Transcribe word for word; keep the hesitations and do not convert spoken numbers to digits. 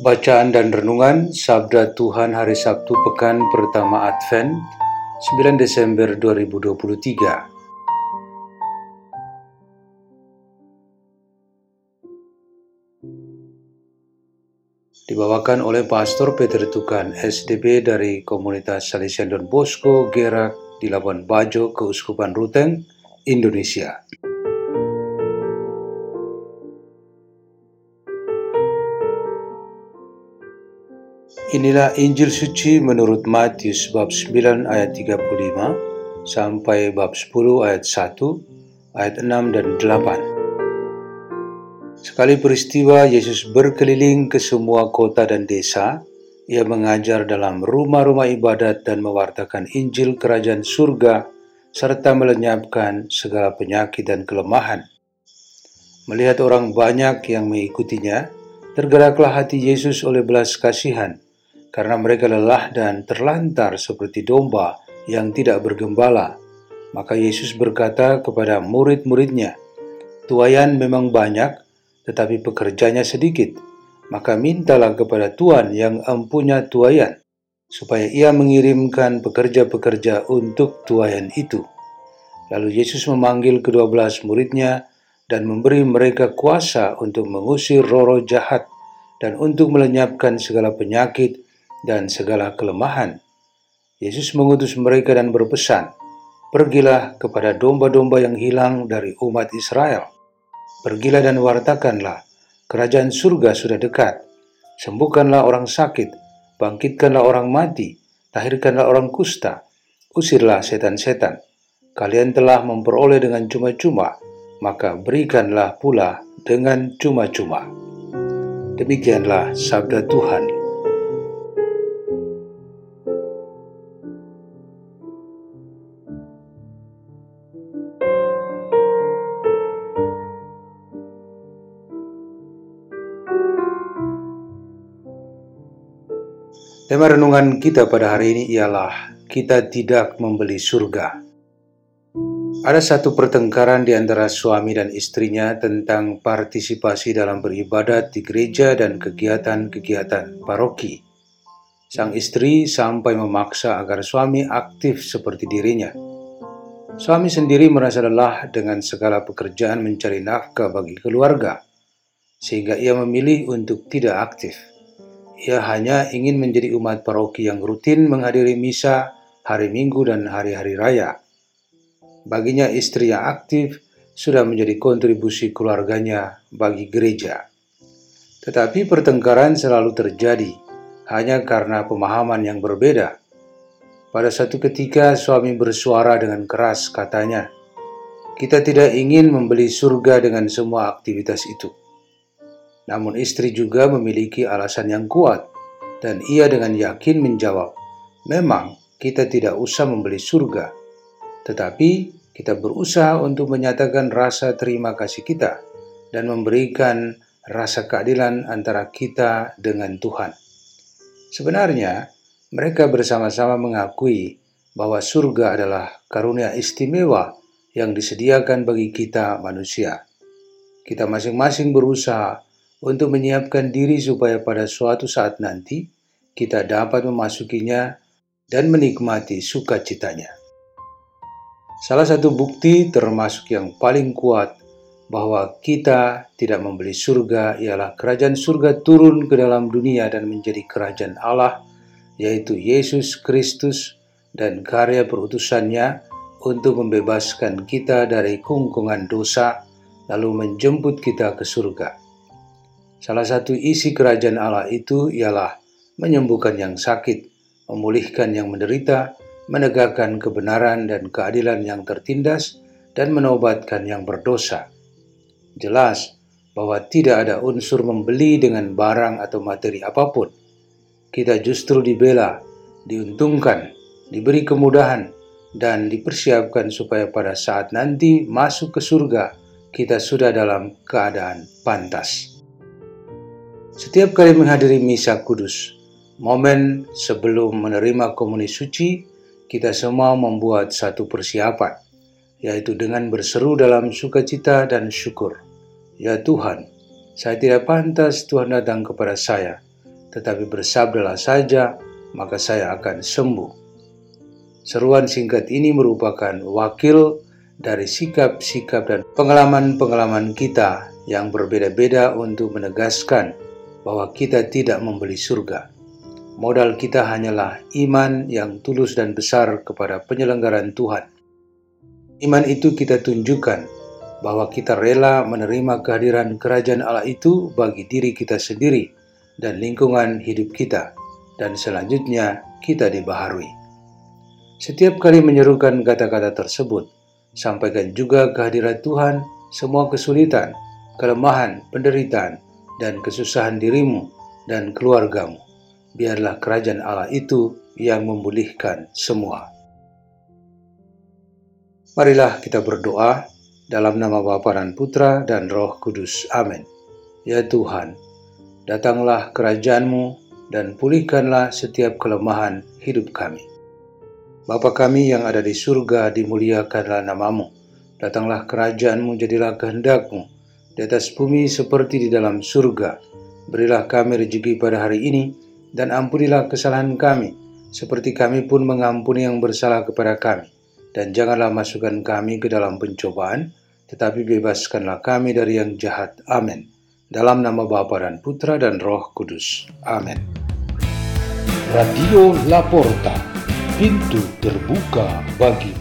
Bacaan dan Renungan Sabda Tuhan Hari Sabtu Pekan Pertama Advent sembilan Desember dua ribu dua puluh tiga. Dibawakan oleh Pastor Peter Tukan, S D B dari Komunitas Salesian Don Bosco Gerak di Labuan Bajo, Keuskupan Ruteng, Indonesia. Inilah Injil Suci menurut Matius bab sembilan ayat tiga puluh lima sampai bab sepuluh ayat satu, ayat enam dan delapan. Sekali peristiwa Yesus berkeliling ke semua kota dan desa. Ia mengajar dalam rumah-rumah ibadat dan mewartakan Injil Kerajaan Surga serta melenyapkan segala penyakit dan kelemahan. Melihat orang banyak yang mengikutinya, tergeraklah hati Yesus oleh belas kasihan, karena mereka lelah dan terlantar seperti domba yang tidak bergembala. Maka Yesus berkata kepada murid-muridnya, "Tuaian memang banyak, tetapi pekerjanya sedikit. Maka mintalah kepada Tuhan yang empunya tuaian, supaya ia mengirimkan pekerja-pekerja untuk tuaian itu." Lalu Yesus memanggil kedua belas muridnya dan memberi mereka kuasa untuk mengusir roh-roh jahat dan untuk melenyapkan segala penyakit dan segala kelemahan. Yesus mengutus mereka dan berpesan, "Pergilah kepada domba-domba yang hilang dari umat Israel. Pergilah dan wartakanlah, kerajaan surga sudah dekat. Sembuhkanlah orang sakit, bangkitkanlah orang mati, tahirkanlah orang kusta, usirlah setan-setan. Kalian telah memperoleh dengan cuma-cuma, maka berikanlah pula dengan cuma-cuma." Demikianlah sabda Tuhan. Tema renungan kita pada hari ini ialah kita tidak membeli surga. Ada satu pertengkaran di antara suami dan istrinya tentang partisipasi dalam beribadat di gereja dan kegiatan-kegiatan paroki. Sang istri sampai memaksa agar suami aktif seperti dirinya. Suami sendiri merasa lelah dengan segala pekerjaan mencari nafkah bagi keluarga, sehingga ia memilih untuk tidak aktif. Ia hanya ingin menjadi umat paroki yang rutin menghadiri misa hari Minggu dan hari-hari raya. Baginya istri yang aktif sudah menjadi kontribusi keluarganya bagi gereja. Tetapi pertengkaran selalu terjadi hanya karena pemahaman yang berbeda. Pada satu ketika suami bersuara dengan keras, katanya, "Kita tidak ingin membeli surga dengan semua aktivitas itu." Namun istri juga memiliki alasan yang kuat, dan ia dengan yakin menjawab, "Memang kita tidak usah membeli surga, tetapi kita berusaha untuk menyatakan rasa terima kasih kita dan memberikan rasa keadilan antara kita dengan Tuhan." Sebenarnya, mereka bersama-sama mengakui bahwa surga adalah karunia istimewa yang disediakan bagi kita manusia. Kita masing-masing berusaha untuk menyiapkan diri supaya pada suatu saat nanti kita dapat memasukinya dan menikmati sukacitanya. Salah satu bukti termasuk yang paling kuat bahwa kita tidak membeli surga ialah kerajaan surga turun ke dalam dunia dan menjadi kerajaan Allah, yaitu Yesus Kristus dan karya perutusannya untuk membebaskan kita dari kungkungan dosa lalu menjemput kita ke surga. Salah satu isi kerajaan Allah itu ialah menyembuhkan yang sakit, memulihkan yang menderita, menegakkan kebenaran dan keadilan yang tertindas, dan menobatkan yang berdosa. Jelas bahwa tidak ada unsur membeli dengan barang atau materi apapun. Kita justru dibela, diuntungkan, diberi kemudahan, dan dipersiapkan supaya pada saat nanti masuk ke surga, kita sudah dalam keadaan pantas. Setiap kali menghadiri Misa Kudus, momen sebelum menerima Komuni Suci, kita semua membuat satu persiapan, yaitu dengan berseru dalam sukacita dan syukur. Ya Tuhan, saya tidak pantas Tuhan datang kepada saya, tetapi bersabdalah saja, maka saya akan sembuh. Seruan singkat ini merupakan wakil dari sikap-sikap dan pengalaman-pengalaman kita yang berbeda-beda untuk menegaskan bahwa kita tidak membeli surga. Modal kita hanyalah iman yang tulus dan besar kepada penyelenggaraan Tuhan. Iman itu kita tunjukkan bahwa kita rela menerima kehadiran kerajaan Allah itu bagi diri kita sendiri dan lingkungan hidup kita, dan selanjutnya kita dibaharui. Setiap kali menyerukan kata-kata tersebut, sampaikan juga kehadiran Tuhan semua kesulitan, kelemahan, penderitaan, dan kesusahan dirimu dan keluargamu. Biarlah kerajaan Allah itu yang memulihkan semua. Marilah kita berdoa dalam nama Bapa dan Putra dan Roh Kudus. Amin. Ya Tuhan, datanglah kerajaan-Mu dan pulihkanlah setiap kelemahan hidup kami. Bapa kami yang ada di surga, dimuliakanlah namamu. Datanglah kerajaan-Mu, jadilah kehendak-Mu, di atas bumi seperti di dalam surga. Berilah kami rezeki pada hari ini, dan ampunilah kesalahan kami, seperti kami pun mengampuni yang bersalah kepada kami. Dan janganlah masukkan kami ke dalam pencobaan, tetapi bebaskanlah kami dari yang jahat. Amin. Dalam nama Bapa dan Putra dan Roh Kudus. Amin. Radio Laporta, pintu terbuka bagi